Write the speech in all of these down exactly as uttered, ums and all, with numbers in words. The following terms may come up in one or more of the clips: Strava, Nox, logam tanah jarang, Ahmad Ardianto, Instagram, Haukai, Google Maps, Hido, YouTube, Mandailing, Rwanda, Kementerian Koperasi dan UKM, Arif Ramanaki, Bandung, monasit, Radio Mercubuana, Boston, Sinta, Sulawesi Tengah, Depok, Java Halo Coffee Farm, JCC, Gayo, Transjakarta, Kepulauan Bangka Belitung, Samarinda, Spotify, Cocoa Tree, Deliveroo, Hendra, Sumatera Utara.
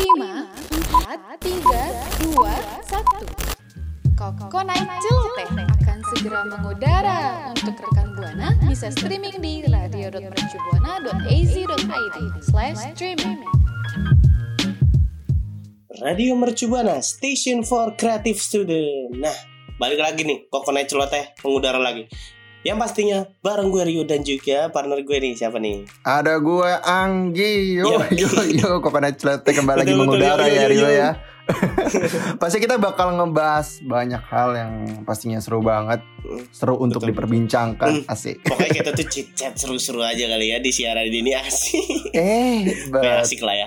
lima, empat, tiga, dua, satu. Koko Naik Celoteh akan segera mengudara. Untuk rekan Buana bisa streaming di radio dot mercubuana dot a z dot i d slash streaming. Radio Mercubuana, Station for Creative Student. Nah, balik lagi nih, Koko Naik Celoteh mengudara lagi. Yang pastinya bareng gue Rio dan juga partner gue nih, siapa nih? Ada gue Anggi. Yo yo yo, kok pada celoteh kembali lagi mengudara ya Rio ya. Pasti kita bakal ngebahas banyak hal yang pastinya seru banget, seru untuk betul, diperbincangkan, betul. Asik. Pokoknya kita tuh chit-chat seru-seru aja kali ya di siaran ini, asik. Eh, asik lah ya.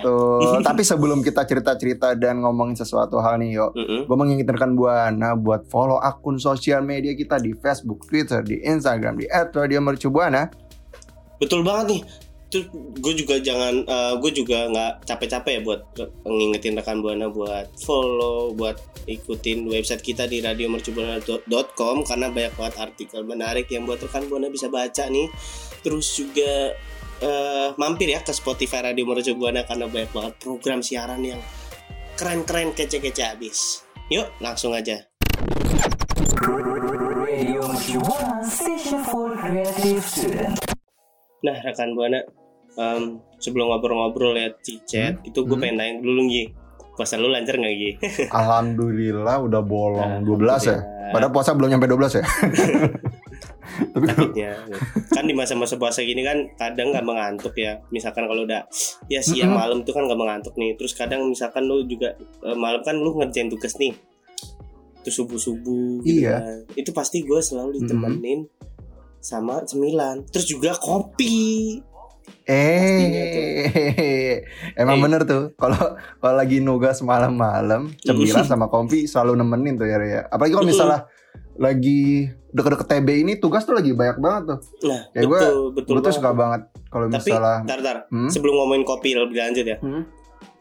Tapi sebelum kita cerita-cerita dan ngomongin sesuatu hal nih, yo, mm-hmm. gue mengingatkan Buana buat follow akun sosial media kita di Facebook, Twitter, di Instagram, di et radio mercubuana. Betul banget nih. Itu gue juga jangan uh, gue juga nggak capek-capek ya buat ngingetin rekan Buana buat follow, buat ikutin website kita di radio mercubuana dot com karena banyak banget artikel menarik yang buat rekan Buana bisa baca nih. Terus juga uh, mampir ya ke Spotify Radio Mercubuana karena banyak banget program siaran yang keren-keren, kece-kece abis. Yuk langsung aja. Radio Mercubuana, station for creative student. Nah rekan Buana, Um, sebelum ngobrol-ngobrol ya cicet, hmm. itu gue hmm. pengen tanya dulu Gi, puasa lu lancar gak Gi? Alhamdulillah udah bolong nah, dua belas ya, padahal puasa belum nyampe dua belas ya. Tapi takutnya kan di masa-masa puasa gini kan kadang gak mengantuk ya, misalkan kalau udah ya siang hmm. malam itu kan gak mengantuk nih. Terus kadang misalkan lu juga uh, malam kan lu ngerjain tugas nih, terus subuh-subuh gitu iya. kan. Itu pasti gue selalu ditemenin hmm. sama cemilan, terus juga kopi. Eh, emang eh. bener tuh. Kalau kalau lagi nugas malam-malam, cemilan sama kopi selalu nemenin tuh ya, ya. Apalagi kalau misalnya lagi deket-deket T B ini tugas tuh lagi banyak banget tuh. Nah, ya betul, gua, betul. Gue tuh suka banget kalau misalnya. Tapi, tar, tar, hmm? sebelum ngomongin kopi lebih lanjut ya. Hmm?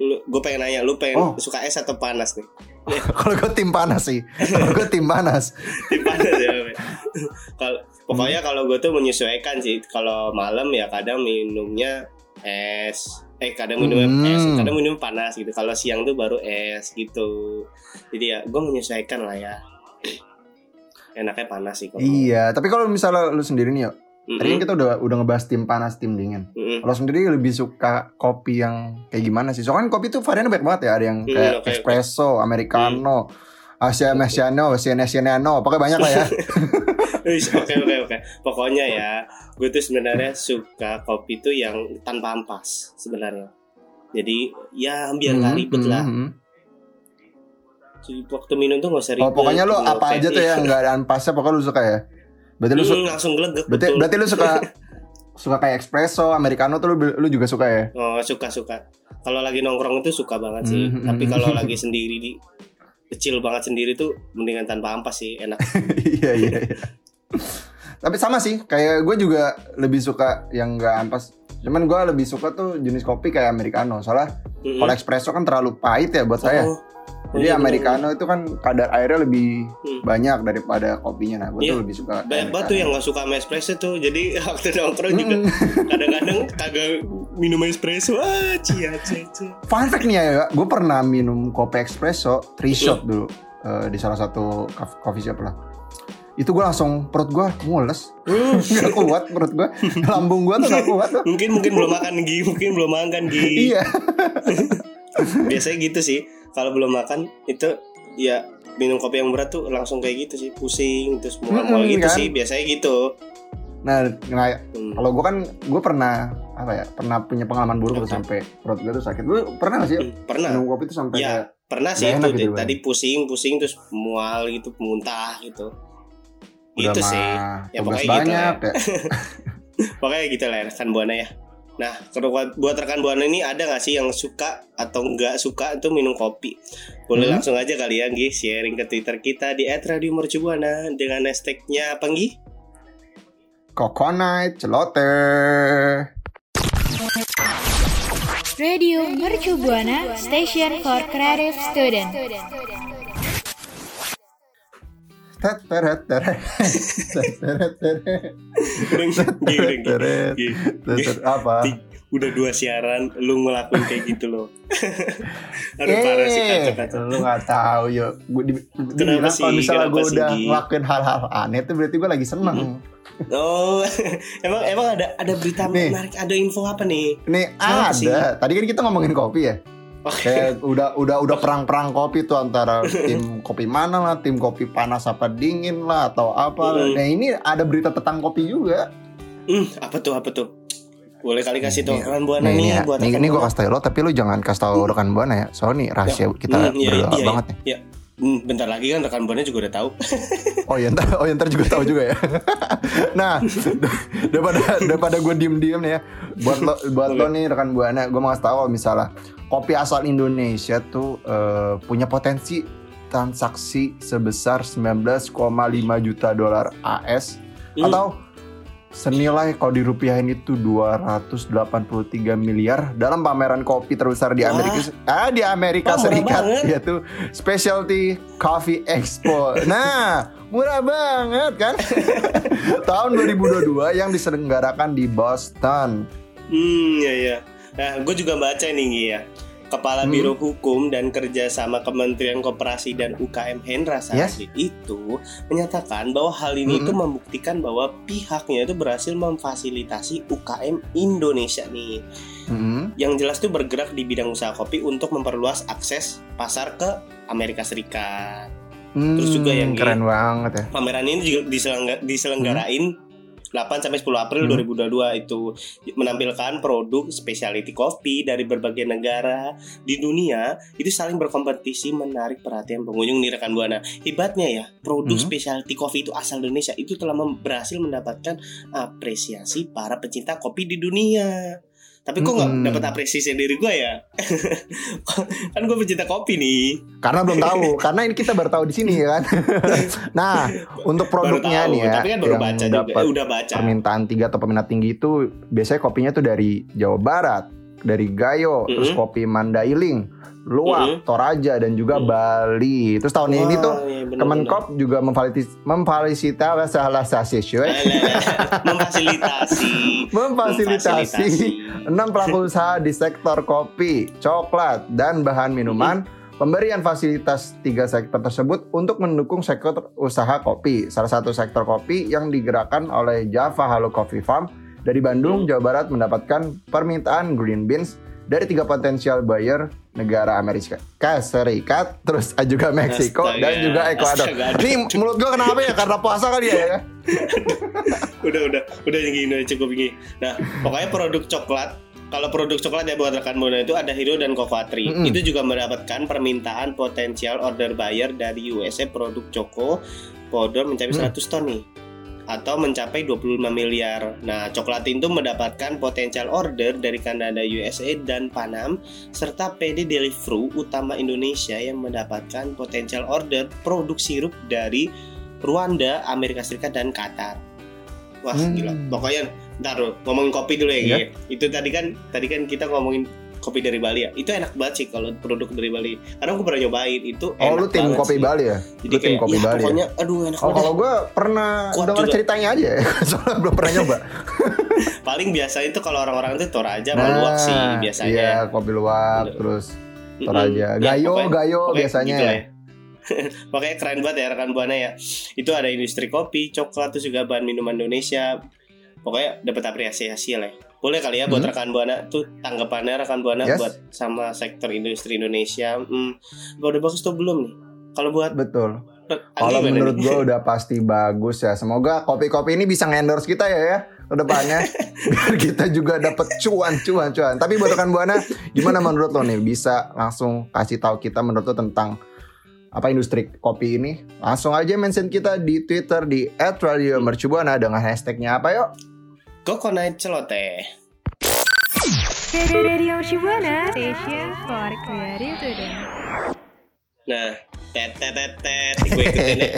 Gue pengen nanya, lu pengen oh. suka es atau panas nih? Kalau gue tim panas sih. Kalau gue tim panas. Tim panas ya. Kalau pokoknya hmm. kalau gue tuh menyesuaikan sih. Kalau malam ya kadang minumnya es, eh kadang minumnya hmm. es, kadang minum panas gitu. Kalau siang tuh baru es gitu. Jadi ya gue menyesuaikan lah ya. Enaknya panas sih. Kalo iya, tapi kalau misalnya lu sendiri nih ya. Mm-hmm. Tadi kan kita udah udah ngebahas tim panas, tim dingin. Mm-hmm. Kalau sendiri lebih suka kopi yang kayak gimana sih? Soalnya kopi tuh variannya banyak banget ya. Ada yang kayak mm, okay, espresso, okay. americano, mm. asiamesiano, sienesiano, pokoknya banyak lah ya. Oke oke oke. Pokoknya ya, gue tuh sebenarnya suka kopi tuh yang tanpa ampas sebenarnya. Jadi ya biar nggak mm-hmm. ribet lah. Mm-hmm. Jadi waktu minum tuh nggak usah ribet. Oh, pokoknya lu apa aja tuh yang nggak ada ampasnya, pokoknya lu suka ya. Berarti lu suka, langsung gelegek. Berarti, berarti lu suka suka kayak espresso, americano tuh lu, lu juga suka ya? Oh, suka-suka. Kalau lagi nongkrong itu suka banget sih. Mm-hmm. Tapi kalau lagi sendiri di kecil banget sendiri tuh mendingan tanpa ampas sih, enak. Iya, iya, iya. Tapi sama sih, kayak gue juga lebih suka yang enggak ampas. Cuman gue lebih suka tuh jenis kopi kayak americano. Soalnya mm-hmm. kalau espresso kan terlalu pahit ya buat oh. saya. Jadi oh, americano bener. Itu kan kadar airnya lebih hmm. banyak daripada kopinya. Nah, gue yeah. tuh lebih suka. Banyak banget tuh yang nggak suka sama espresso tuh. Jadi waktu nongkrong juga kadang-kadang kagak minum espresso. Ah, cia cia cia. Fun fact nih ya, gue pernah minum kopi espresso three shot hmm. dulu uh, di salah satu coffee shop lah. Itu gue langsung perut gue mules, nggak kuat perut gue, lambung gue tuh nggak kuat. mungkin mungkin belum makan Gi, mungkin belum makan Gi. Iya. Biasanya gitu sih. Kalau belum makan itu ya minum kopi yang berat tuh langsung kayak gitu sih, pusing terus mual-mual hmm, gitu kan? Sih biasanya gitu. Nah, nah hmm. kalau gue kan gue pernah apa ya pernah punya pengalaman buruk tuh sampai perut gue tuh sakit. Lu pernah nggak sih hmm, pernah. minum kopi tuh sampai ya pernah sih itu gitu, tadi pusing-pusing terus mual gitu, muntah gitu. Udah gitu mah, sih. Ya pokoknya banyak, gitu. Ya. Pokoknya gitu lah rekan Buana ya. Nah, buat rekan Buana ini ada nggak sih yang suka atau nggak suka itu minum kopi? Boleh hmm? langsung aja kali ya, Gi, sharing ke Twitter kita di et radio mercubuana dengan hashtagnya apa, Gi? Kokonai Celoteh. Radio Mercubuana, station for creative student. Teret teret teret teret teret teret apa? udah dua siaran lu ngelakuin kayak gitu loh. Aduh eee, parah sih kacau-kacau. Lu gak tahu ya. Gue di, dibilang kalau misalnya gue udah sih ngelakuin hal-hal aneh tuh berarti gue lagi seneng. Mm-hmm. Oh, emang emang ada ada berita nih, menarik, ada info apa nih? Nih ada. Sih? Tadi kan kita ngomongin kopi ya. Kayak udah udah udah perang-perang kopi tuh antara tim kopi mana lah, tim kopi panas apa dingin lah atau apa. Mm. Nah ini ada berita tentang kopi juga. Hmm, apa tuh apa tuh? Boleh kali kasih tau rekan Buana nih, nih buat ini, ini gue kasih tau lo, tapi lo jangan kasih tau rekan Buana ya. Soalnya nih rahasia ya, kita mm, berdua iya, iya, banget nih. Iya. Bentar lagi kan rekan Buana juga udah tahu. Oh ya ntar, oh ya ntar juga tahu juga ya. Nah, daripada daripada gue diem-diem nih ya, buat lo, buat lo nih rekan Buana, gue mau ngasih tahu misalnya kopi asal Indonesia tuh uh, punya potensi transaksi sebesar sembilan belas koma lima juta dolar A S hmm. atau senilai kalau dirupiahin itu dua ratus delapan puluh tiga miliar dalam pameran kopi terbesar di Amerika ah, ah di Amerika oh, Serikat, yaitu Specialty Coffee Expo. Nah, murah banget kan? Tahun dua ribu dua puluh dua yang diselenggarakan di Boston. Hmm, ya ya. Nah, gue juga baca nih ya. Kepala hmm. Biro Hukum dan Kerjasama Kementerian Koperasi dan U K M Hendra saat yes. itu menyatakan bahwa hal ini hmm. itu membuktikan bahwa pihaknya itu berhasil memfasilitasi U K M Indonesia nih. Hmm. Yang jelas itu bergerak di bidang usaha kopi untuk memperluas akses pasar ke Amerika Serikat. Hmm, Terus juga yang keren banget ya. Pameran ini juga diselenggar, diselenggarain hmm. delapan sampai sepuluh April hmm. dua ribu dua puluh dua itu menampilkan produk specialty coffee dari berbagai negara di dunia itu saling berkompetisi menarik perhatian pengunjung nih rekan Buana. Hebatnya ya, produk hmm. specialty coffee itu asal Indonesia itu telah berhasil mendapatkan apresiasi para pecinta kopi di dunia. Tapi kok nggak hmm. dapat apresiasi dari gue ya? Kan gue pencinta kopi nih. Karena belum tahu, karena ini kita baru tahu di sini kan. Nah, untuk produknya tahu, nih ya, tapi kan baru baca juga. Eh, udah baca. Permintaan tiga atau peminat tinggi itu biasanya kopinya tuh dari Jawa Barat, dari Gayo, mm-hmm. terus kopi Mandailing, Luwak, mm-hmm. Toraja dan juga mm-hmm. Bali. Terus tahun wow, ini tuh ya, Kemenkop juga memfasilitasi sesuai memfasilitasi memfasilitasi enam pelaku usaha di sektor kopi, coklat dan bahan minuman. Mm-hmm. Pemberian fasilitas tiga sektor tersebut untuk mendukung sektor usaha kopi. Salah satu sektor kopi yang digerakkan oleh Java Halo Coffee Farm dari Bandung, Jawa Barat mendapatkan permintaan green beans dari tiga potensial buyer negara Amerika Serikat, terus juga Meksiko dan juga Ekuador. Ini mulut gue kenapa ya? Karena puasa kali ya. udah udah udah gini, udah cukup gini. Nah, pokoknya produk coklat. Kalau produk coklat ya buat rekan Buana itu ada Hido dan Cocoa Tree. Mm-hmm. Itu juga mendapatkan permintaan potensial order buyer dari U S A produk Cocoa powder mencapai mm-hmm. seratus ton nih. Atau mencapai dua puluh lima miliar. Nah, Coklatin itu mendapatkan potensial order dari Kanada, U S A, dan Panam, serta P T Deliveroo utama Indonesia yang mendapatkan potensial order produk sirup dari Rwanda, Amerika Serikat, dan Qatar. Wah, hmm. gila. Pokoknya, ntar dulu, ngomongin kopi dulu ya, yeah. Itu tadi kan, tadi kan kita ngomongin kopi dari Bali ya. Itu enak banget sih kalau produk dari Bali. Karena aku pernah nyobain itu enak. Oh, lu tim kopi sih. Bali ya? Jadi lu kayak, tim kopi ya, Bali. Pokoknya aduh enak banget. Oh, kalau gue pernah dengar ceritanya aja ya. Soalnya belum pernah nyoba. Paling biasanya itu kalau orang-orang itu Toraja nah, sama Luwak sih biasanya. Iya, kopi Luwak gitu. Terus Toraja. Mm-hmm. Gayo, ya, pokoknya, Gayo pokoknya biasanya. Gitu ya. Pokoknya keren banget ya rekan Buana ya. Itu ada industri kopi, coklat, terus juga bahan minuman Indonesia. Pokoknya dapat apresiasi lah. Boleh kali ya buat hmm. rekan Buana tuh tanggapannya rekan Buana yes. buat sama sektor industri Indonesia. Hmm, udah bagus tuh belum nih? Kalau buat betul. Kalau menurut gue udah pasti bagus ya. Semoga kopi-kopi ini bisa endorse kita ya ya ke depannya biar kita juga dapat cuan-cuan-cuan. Tapi buat rekan Buana gimana menurut lo nih? Bisa langsung kasih tahu kita menurut lo tentang apa industri kopi ini? Langsung aja mention kita di Twitter di et radio mercubuana dengan hashtagnya apa yuk? Coconut celote. Nah, tet tet tet tet, gue ikutin nih.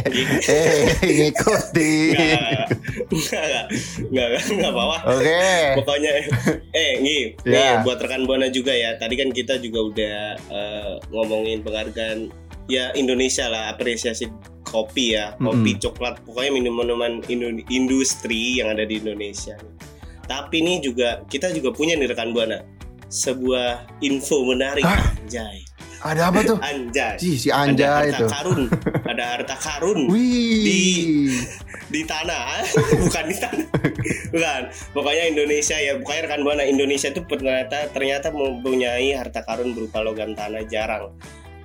Eh, ngikutin. Enggak, enggak, enggak apa-apa. Oke. Pokoknya, eh, nih, nih buat rekan Buana juga ya. Tadi kan kita juga udah uh, ngomongin penghargaan ya Indonesia lah, apresiasi kopi ya, kopi, mm-hmm. coklat, pokoknya minuman-minuman industri yang ada di Indonesia. Tapi nih juga kita juga punya nih rekan Buana sebuah info menarik. Hah? Anjay. Ada apa tuh? Anjay. Ih, si Anjay itu. Ada harta karun. Ada harta karun. Wih. Di di tanah, bukan di tanah. Bukan. Pokoknya Indonesia ya, pokoknya rekan Buana Indonesia itu ternyata ternyata mempunyai harta karun berupa logam tanah jarang.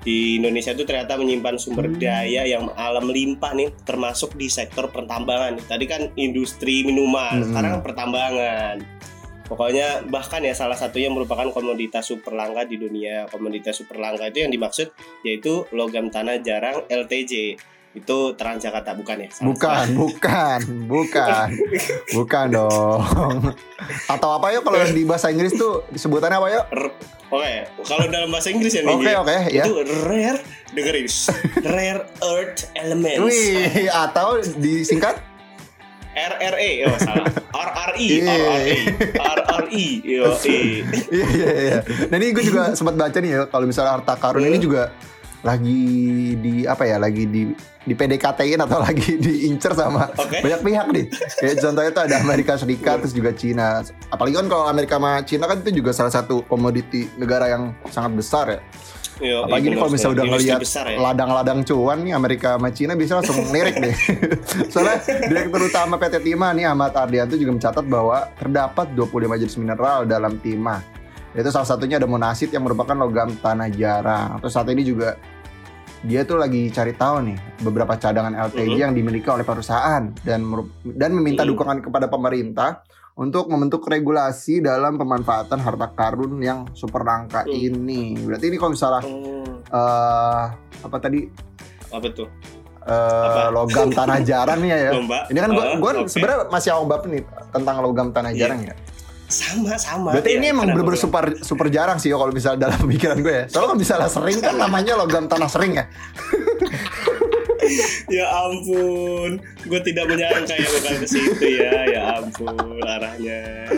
Di Indonesia itu ternyata menyimpan sumber daya yang alam limpah nih, termasuk di sektor pertambangan. Tadi kan industri minuman, mm-hmm. sekarang pertambangan. Pokoknya bahkan ya salah satunya merupakan komoditas super langka di dunia. Komoditas super langka itu yang dimaksud yaitu logam tanah jarang L T J. Itu Transjakarta bukan ya? Salah bukan, salah. bukan, bukan. Bukan dong. Atau apa yuk kalau di bahasa Inggris tuh sebutannya apa yuk? R- Oke, okay. Kalau dalam bahasa Inggris ya nih. Oke, okay, oke, okay, ya. Itu rare, dengerin. Rare earth elements. Wih, atau disingkat R R E, oh salah. R R I, R R I, R R I, yo. Iya, iya, iya. Nah, ini gue juga sempat baca nih ya kalau misalnya harta karun ini juga lagi di apa ya, lagi di di P D K T-in atau lagi diincer sama okay. banyak pihak nih. Kayak contohnya tuh ada Amerika Serikat terus juga Cina. Apalagi kan kalau Amerika sama Cina kan itu juga salah satu komoditi negara yang sangat besar ya. Yo, apalagi ini kalau misalnya udah ngelihat ya? Ladang-ladang cuan nih Amerika sama Cina bisa langsung ngelirik nih. Soalnya Direktur Utama P T Timah nih Ahmad Ardianto juga mencatat bahwa terdapat dua puluh lima jenis mineral dalam timah. Itu salah satunya ada monasit yang merupakan logam tanah jarang. Terus saat ini juga dia tuh lagi cari tahu nih beberapa cadangan L T J mm-hmm. yang dimiliki oleh perusahaan dan dan meminta mm-hmm. dukungan kepada pemerintah untuk membentuk regulasi dalam pemanfaatan harta karun yang super langka mm-hmm. ini. Berarti ini kalau misalnya mm-hmm. uh, apa tadi? Apa tuh? Uh, apa? Logam tanah jarang nih ya. Lomba. Ini kan oh, gue okay. sebenarnya masih awam nih tentang logam tanah yeah. jarang ya. Sama-sama. Berarti ya, ini emang bener-bener super, super jarang sih ya kalau misalnya dalam pikiran gue ya. Soalnya kalau misalnya sering kan namanya logam tanah sering ya. Ya ampun, gue tidak menyangka ya bakal ke situ ya. Ya ampun arahnya.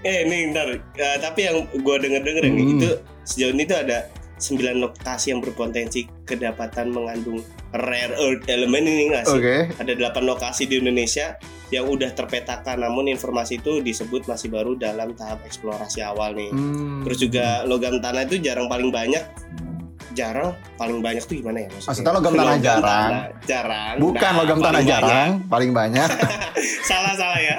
Eh nih ntar, uh, tapi yang gue denger-denger hmm. yang itu sejauh ini tuh ada sembilan lokasi yang berpotensi kedapatan mengandung rare earth element ini nggak sih? Okay. Ada delapan lokasi di Indonesia yang udah terpetakan, namun informasi itu disebut masih baru dalam tahap eksplorasi awal nih. Hmm. Terus juga logam tanah itu jarang paling banyak, jarang paling banyak tuh gimana ya maksudnya? Maksudnya logam tanah logam jarang, tanah, jarang. Bukan nah, logam tanah banyak. Jarang, paling banyak. Salah salah ya.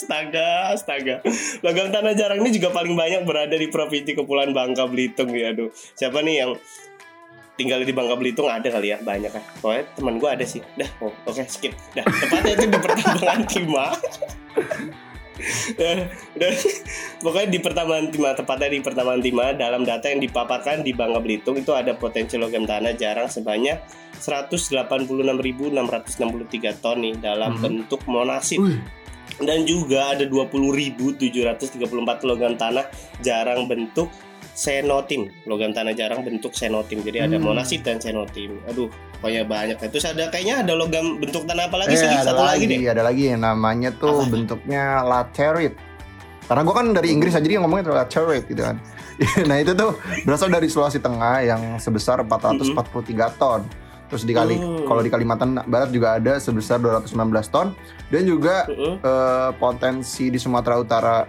Astaga, astaga. Logam tanah jarang ini juga paling banyak berada di provinsi Kepulauan Bangka Belitung ya. Aduh, siapa nih yang tinggal di Bangka Belitung ada kali ya, banyak kan. Soalnya teman gue ada sih. Dah, oh, oke okay, skip. Dah, tepatnya itu di pertambangan timah. dan, dan, pokoknya di pertambangan timah, tepatnya di pertambangan timah dalam data yang dipaparkan di Bangka Belitung itu ada potensi logam tanah jarang sebanyak seratus delapan puluh enam ribu enam ratus enam puluh tiga ton nih dalam mm-hmm. bentuk monasit. Uy. Dan juga ada dua puluh ribu tujuh ratus tiga puluh empat logam tanah jarang bentuk senotim. Logam tanah jarang bentuk senotim. Jadi hmm. ada monasit dan senotim. Aduh, pokoknya banyak. Terus ada kayaknya ada logam bentuk tanah apa lagi eh, sih? Ada satu lagi, lagi deh. Ada lagi yang namanya tuh apa? Bentuknya laterit. Karena gue kan dari Inggris aja dia ngomongnya laterit gitu kan. Nah itu tuh berasal dari Sulawesi Tengah yang sebesar empat ratus empat puluh tiga ton. Terus dikali hmm. kalau di Kalimantan Barat juga ada sebesar dua ratus enam belas ton dan juga uh-uh. eh, potensi di Sumatera Utara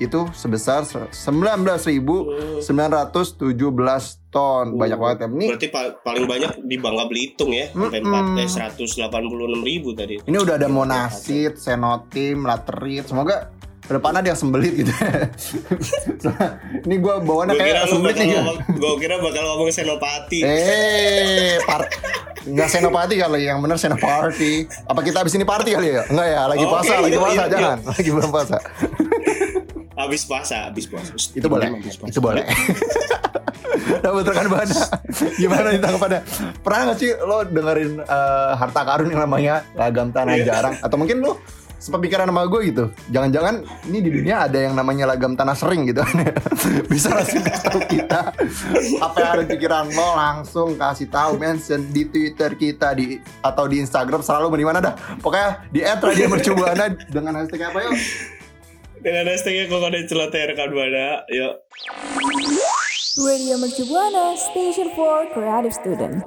itu sebesar sembilan belas ribu sembilan ratus tujuh belas ton. Uh. Banyak banget ya ini. Berarti pa- paling banyak di Bangka Belitung ya, sampai empat ratus delapan puluh enam ribu tadi. Ini udah ada monasit, senotim, laterit, semoga depan ada yang sembelit gitu. Ini gue bawaannya kayak sembelit nih. Gue kira bakal ngomong senopati. Eh, part nggak senopati kali, yang bener senopati. Apa kita abis ini party kali ya? Enggak ya, lagi puasa, okay, lagi iya, puasa iya, jangan, iya. lagi belum puasa. Abis puasa, abis puasa. Itu boleh, itu boleh. Nah, betul kan Bana? Gimana ditanggapannya? Pernah nggak sih lo dengerin uh, harta karun yang namanya logam tanah yeah. jarang? Atau mungkin lo sepemikiran sama gue gitu, jangan-jangan ini di dunia ada yang namanya logam tanah sering gitu. Bisa langsung kasih tahu kita apa yang ada di pikiran lo, langsung kasih tahu, mention di Twitter kita di atau di Instagram selalu di mana dah, pokoknya di et radio mercubuana dengan hashtag apa yuk? Dengan hashtagnya kok ada celoteh rekan Buana, yuk. Radio Mercubuana, station for creative student.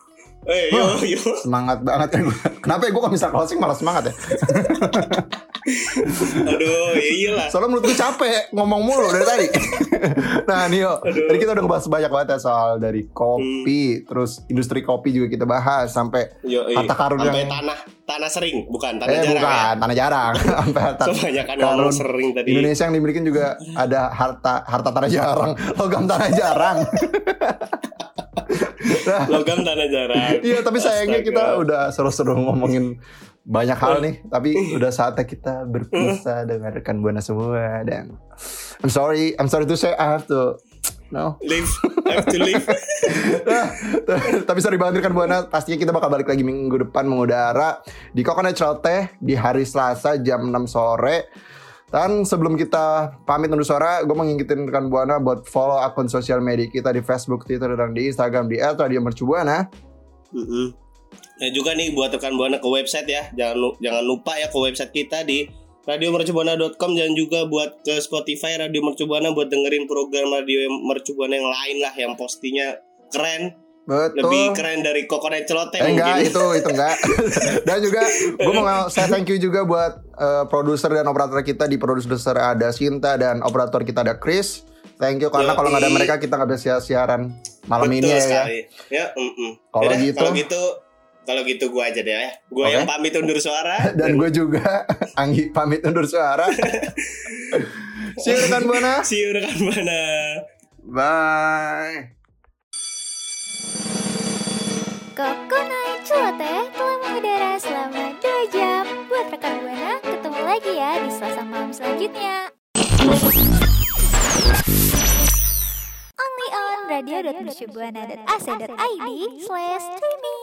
Eh yo yo. Semangat banget ya. Kenapa ya gue kalau misal closing malah semangat ya? Aduh, ya iyalah. Soalnya menurut gue capek ngomong mulu dari tadi. Nah, Nio, tadi kita udah ngebahas banyak banget ya, soal dari kopi, hmm. terus industri kopi juga kita bahas sampai harta karun yang tanah tanah sering, bukan tanah eh, jarang. Bukan, ya. tanah jarang. Sampai harta karun sering tadi. Indonesia yang dimiliki juga ada harta harta tanah jarang, logam tanah jarang. Nah, logam tanah jarang. Iya, tapi sayangnya Astaga. Kita udah seru-seru ngomongin banyak hal nih, tapi udah saatnya kita berpisah dengan rekan Buana semua. Dan I'm sorry, I'm sorry to say I have to no leave, I have to leave. Nah, tapi sorry banget rekan Buana, pastinya kita bakal balik lagi minggu depan mengudara di Coconutral Teh di hari Selasa jam enam sore. Dan sebelum kita pamit undur suara, gue mau ngingetin rekan Buana buat follow akun sosial media kita di Facebook, Twitter, dan di Instagram di et radio mercubuana. Mm-hmm. Nah juga nih buat rekan Buana ke website ya, jangan jangan lupa ya ke website kita di radio mercubuana dot com dan juga buat ke Spotify Radio Mercubuana buat dengerin program Radio Mercubuana yang lain lah yang pastinya keren. Betul. Lebih keren dari Coconut Celoteh. Eh, enggak, itu itu enggak. Dan juga gue mau saya thank you juga buat uh, produser dan operator kita. Di produser ada Sinta dan operator kita ada Chris. Thank you karena kalau nggak ada mereka kita nggak bisa siaran malam Betul ini sekali. Ya. Ya, kalau gitu, kalau gitu, kalau gitu gue aja deh ya. Gue okay. yang pamit undur suara. Dan gue juga Anggi pamit undur suara. See you rekan Buana. See you rekan Buana. Bye. Coconut Celoteh telah mengudara selama dua jam. Buat rekan Buana, ketemu lagi ya di Selasa malam selanjutnya. Only on radio dot mercubuana dot a c dot i d slash streaming.